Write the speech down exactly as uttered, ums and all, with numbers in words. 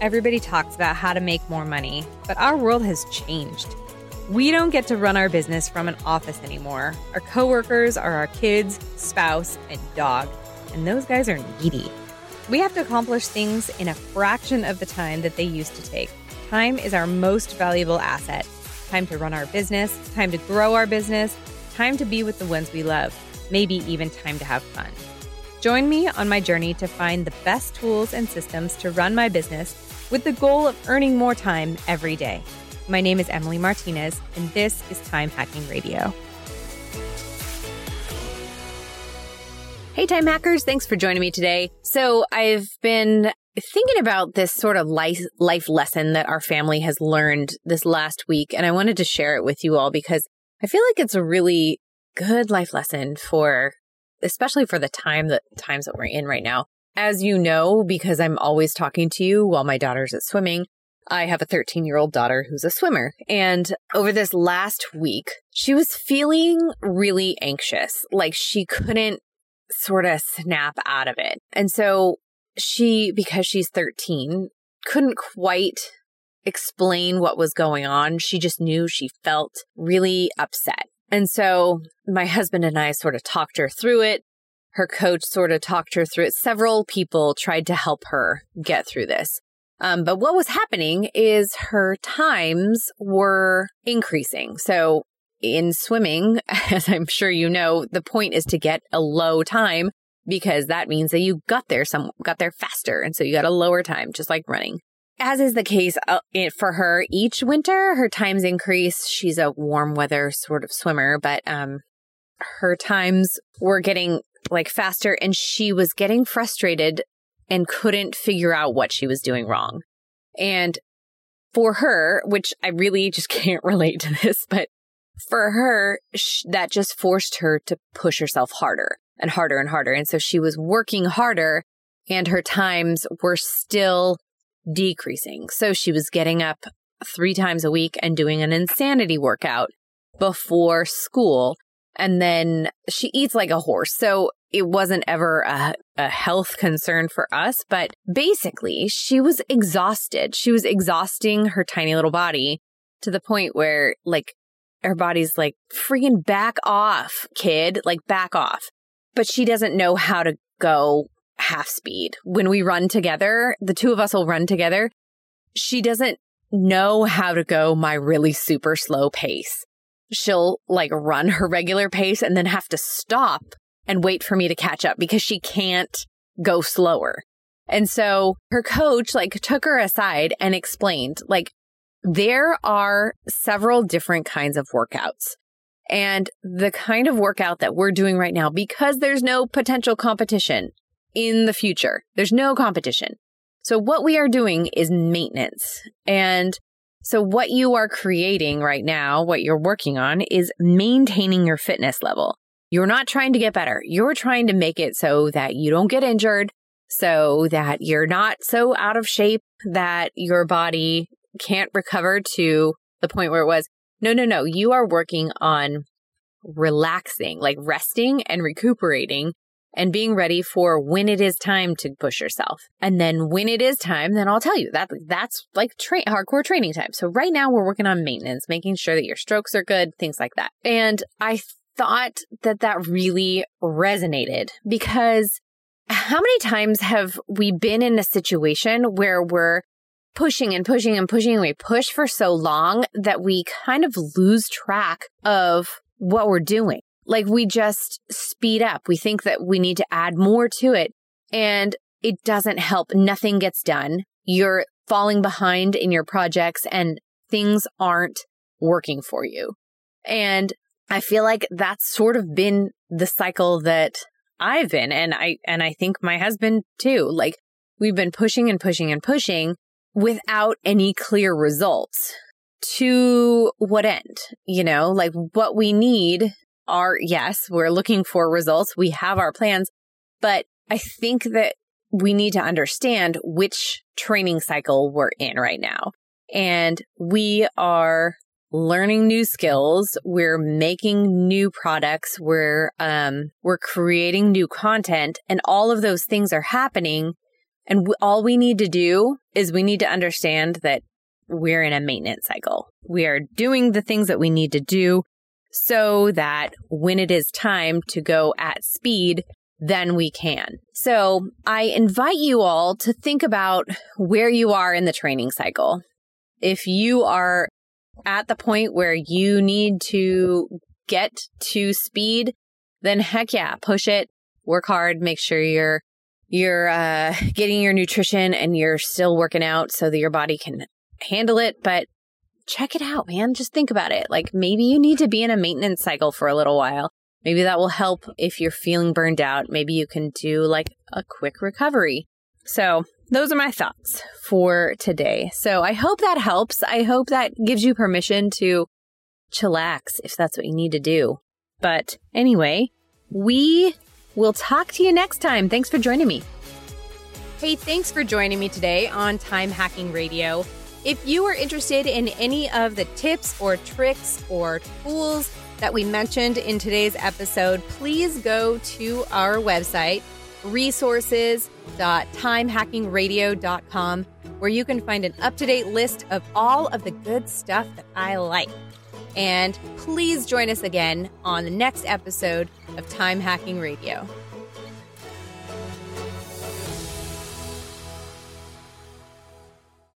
Everybody talks about how to make more money, but our world has changed. We don't get to run our business from an office anymore. Our coworkers are our kids, spouse, and dog, and those guys are needy. We have to accomplish things in a fraction of the time that they used to take. Time is our most valuable asset. Time to run our business, time to grow our business, time to be with the ones we love, maybe even time to have fun. Join me on my journey to find the best tools and systems to run my business with the goal of earning more time every day. My name is Emily Martinez, and this is Time Hacking Radio. Hey, Time Hackers. Thanks for joining me today. So I've been thinking about this sort of life, life lesson that our family has learned this last week, and I wanted to share it with you all because I feel like it's a really good life lesson for, especially for the time that times that we're in right now. As you know, because I'm always talking to you while my daughter's at swimming, I have a thirteen-year-old daughter who's a swimmer. And over this last week, she was feeling really anxious, like she couldn't sort of snap out of it. And so she, because she's thirteen, couldn't quite explain what was going on. She just knew she felt really upset. And so my husband and I sort of talked her through it. Her coach sort of talked her through it. Several people tried to help her get through this. Um, but what was happening is her times were increasing. So in swimming, as I'm sure you know, the point is to get a low time because that means that you got there some got there faster. And so you got a lower time, just like running. As is the case uh, it, for her, each winter, her times increase. She's a warm weather sort of swimmer, but um, her times were getting like faster, and she was getting frustrated and couldn't figure out what she was doing wrong. And for her, which I really just can't relate to this, but for her, sh- that just forced her to push herself harder and harder and harder. And so she was working harder, and her times were still decreasing. So she was getting up three times a week and doing an insanity workout before school. And then she eats like a horse. So it wasn't ever a, a health concern for us. But basically, she was exhausted. She was exhausting her tiny little body to the point where like her body's like, freaking back off, kid, like back off. But she doesn't know how to go half speed. When we run together, the two of us will run together. She doesn't know how to go my really super slow pace. She'll like run her regular pace and then have to stop and wait for me to catch up because she can't go slower. And so her coach like took her aside and explained like there are several different kinds of workouts. And the kind of workout that we're doing right now, because there's no potential competition in the future, there's no competition. So what we are doing is maintenance. And so what you are creating right now, what you're working on is maintaining your fitness level. You're not trying to get better. You're trying to make it so that you don't get injured, so that you're not so out of shape that your body can't recover to the point where it was. No, no, no. You are working on relaxing, like resting and recuperating and being ready for when it is time to push yourself. And then when it is time, then I'll tell you that that's like tra- hardcore training time. So right now we're working on maintenance, making sure that your strokes are good, things like that. And I thought that that really resonated because how many times have we been in a situation where we're pushing and pushing and pushing and we push for so long that we kind of lose track of what we're doing? Like we just speed up. We think that we need to add more to it and it doesn't help. Nothing gets done. You're falling behind in your projects and things aren't working for you. And I feel like that's sort of been the cycle that I've been. And I, and I think my husband too, like we've been pushing and pushing and pushing without any clear results. To what end? You know, like what we need are, yes, we're looking for results. We have our plans, but I think that we need to understand which training cycle we're in right now. And we are learning new skills. We're making new products. We're, um, we're creating new content and all of those things are happening. And w- all we need to do is we need to understand that we're in a maintenance cycle. We are doing the things that we need to do so that when it is time to go at speed, then we can. So I invite you all to think about where you are in the training cycle. If you are at the point where you need to get to speed, then heck yeah, push it, work hard, make sure you're you're uh, getting your nutrition and you're still working out so that your body can handle it. But check it out, man. Just think about it. Like maybe you need to be in a maintenance cycle for a little while. Maybe that will help if you're feeling burned out. Maybe you can do like a quick recovery. So those are my thoughts for today. So I hope that helps. I hope that gives you permission to chillax if that's what you need to do. But anyway, we will talk to you next time. Thanks for joining me. Hey, thanks for joining me today on Time Hacking Radio. If you are interested in any of the tips or tricks or tools that we mentioned in today's episode, please go to our website, resources dot time hacking radio dot com, where you can find an up-to-date list of all of the good stuff that I like. And please join us again on the next episode of Time Hacking Radio.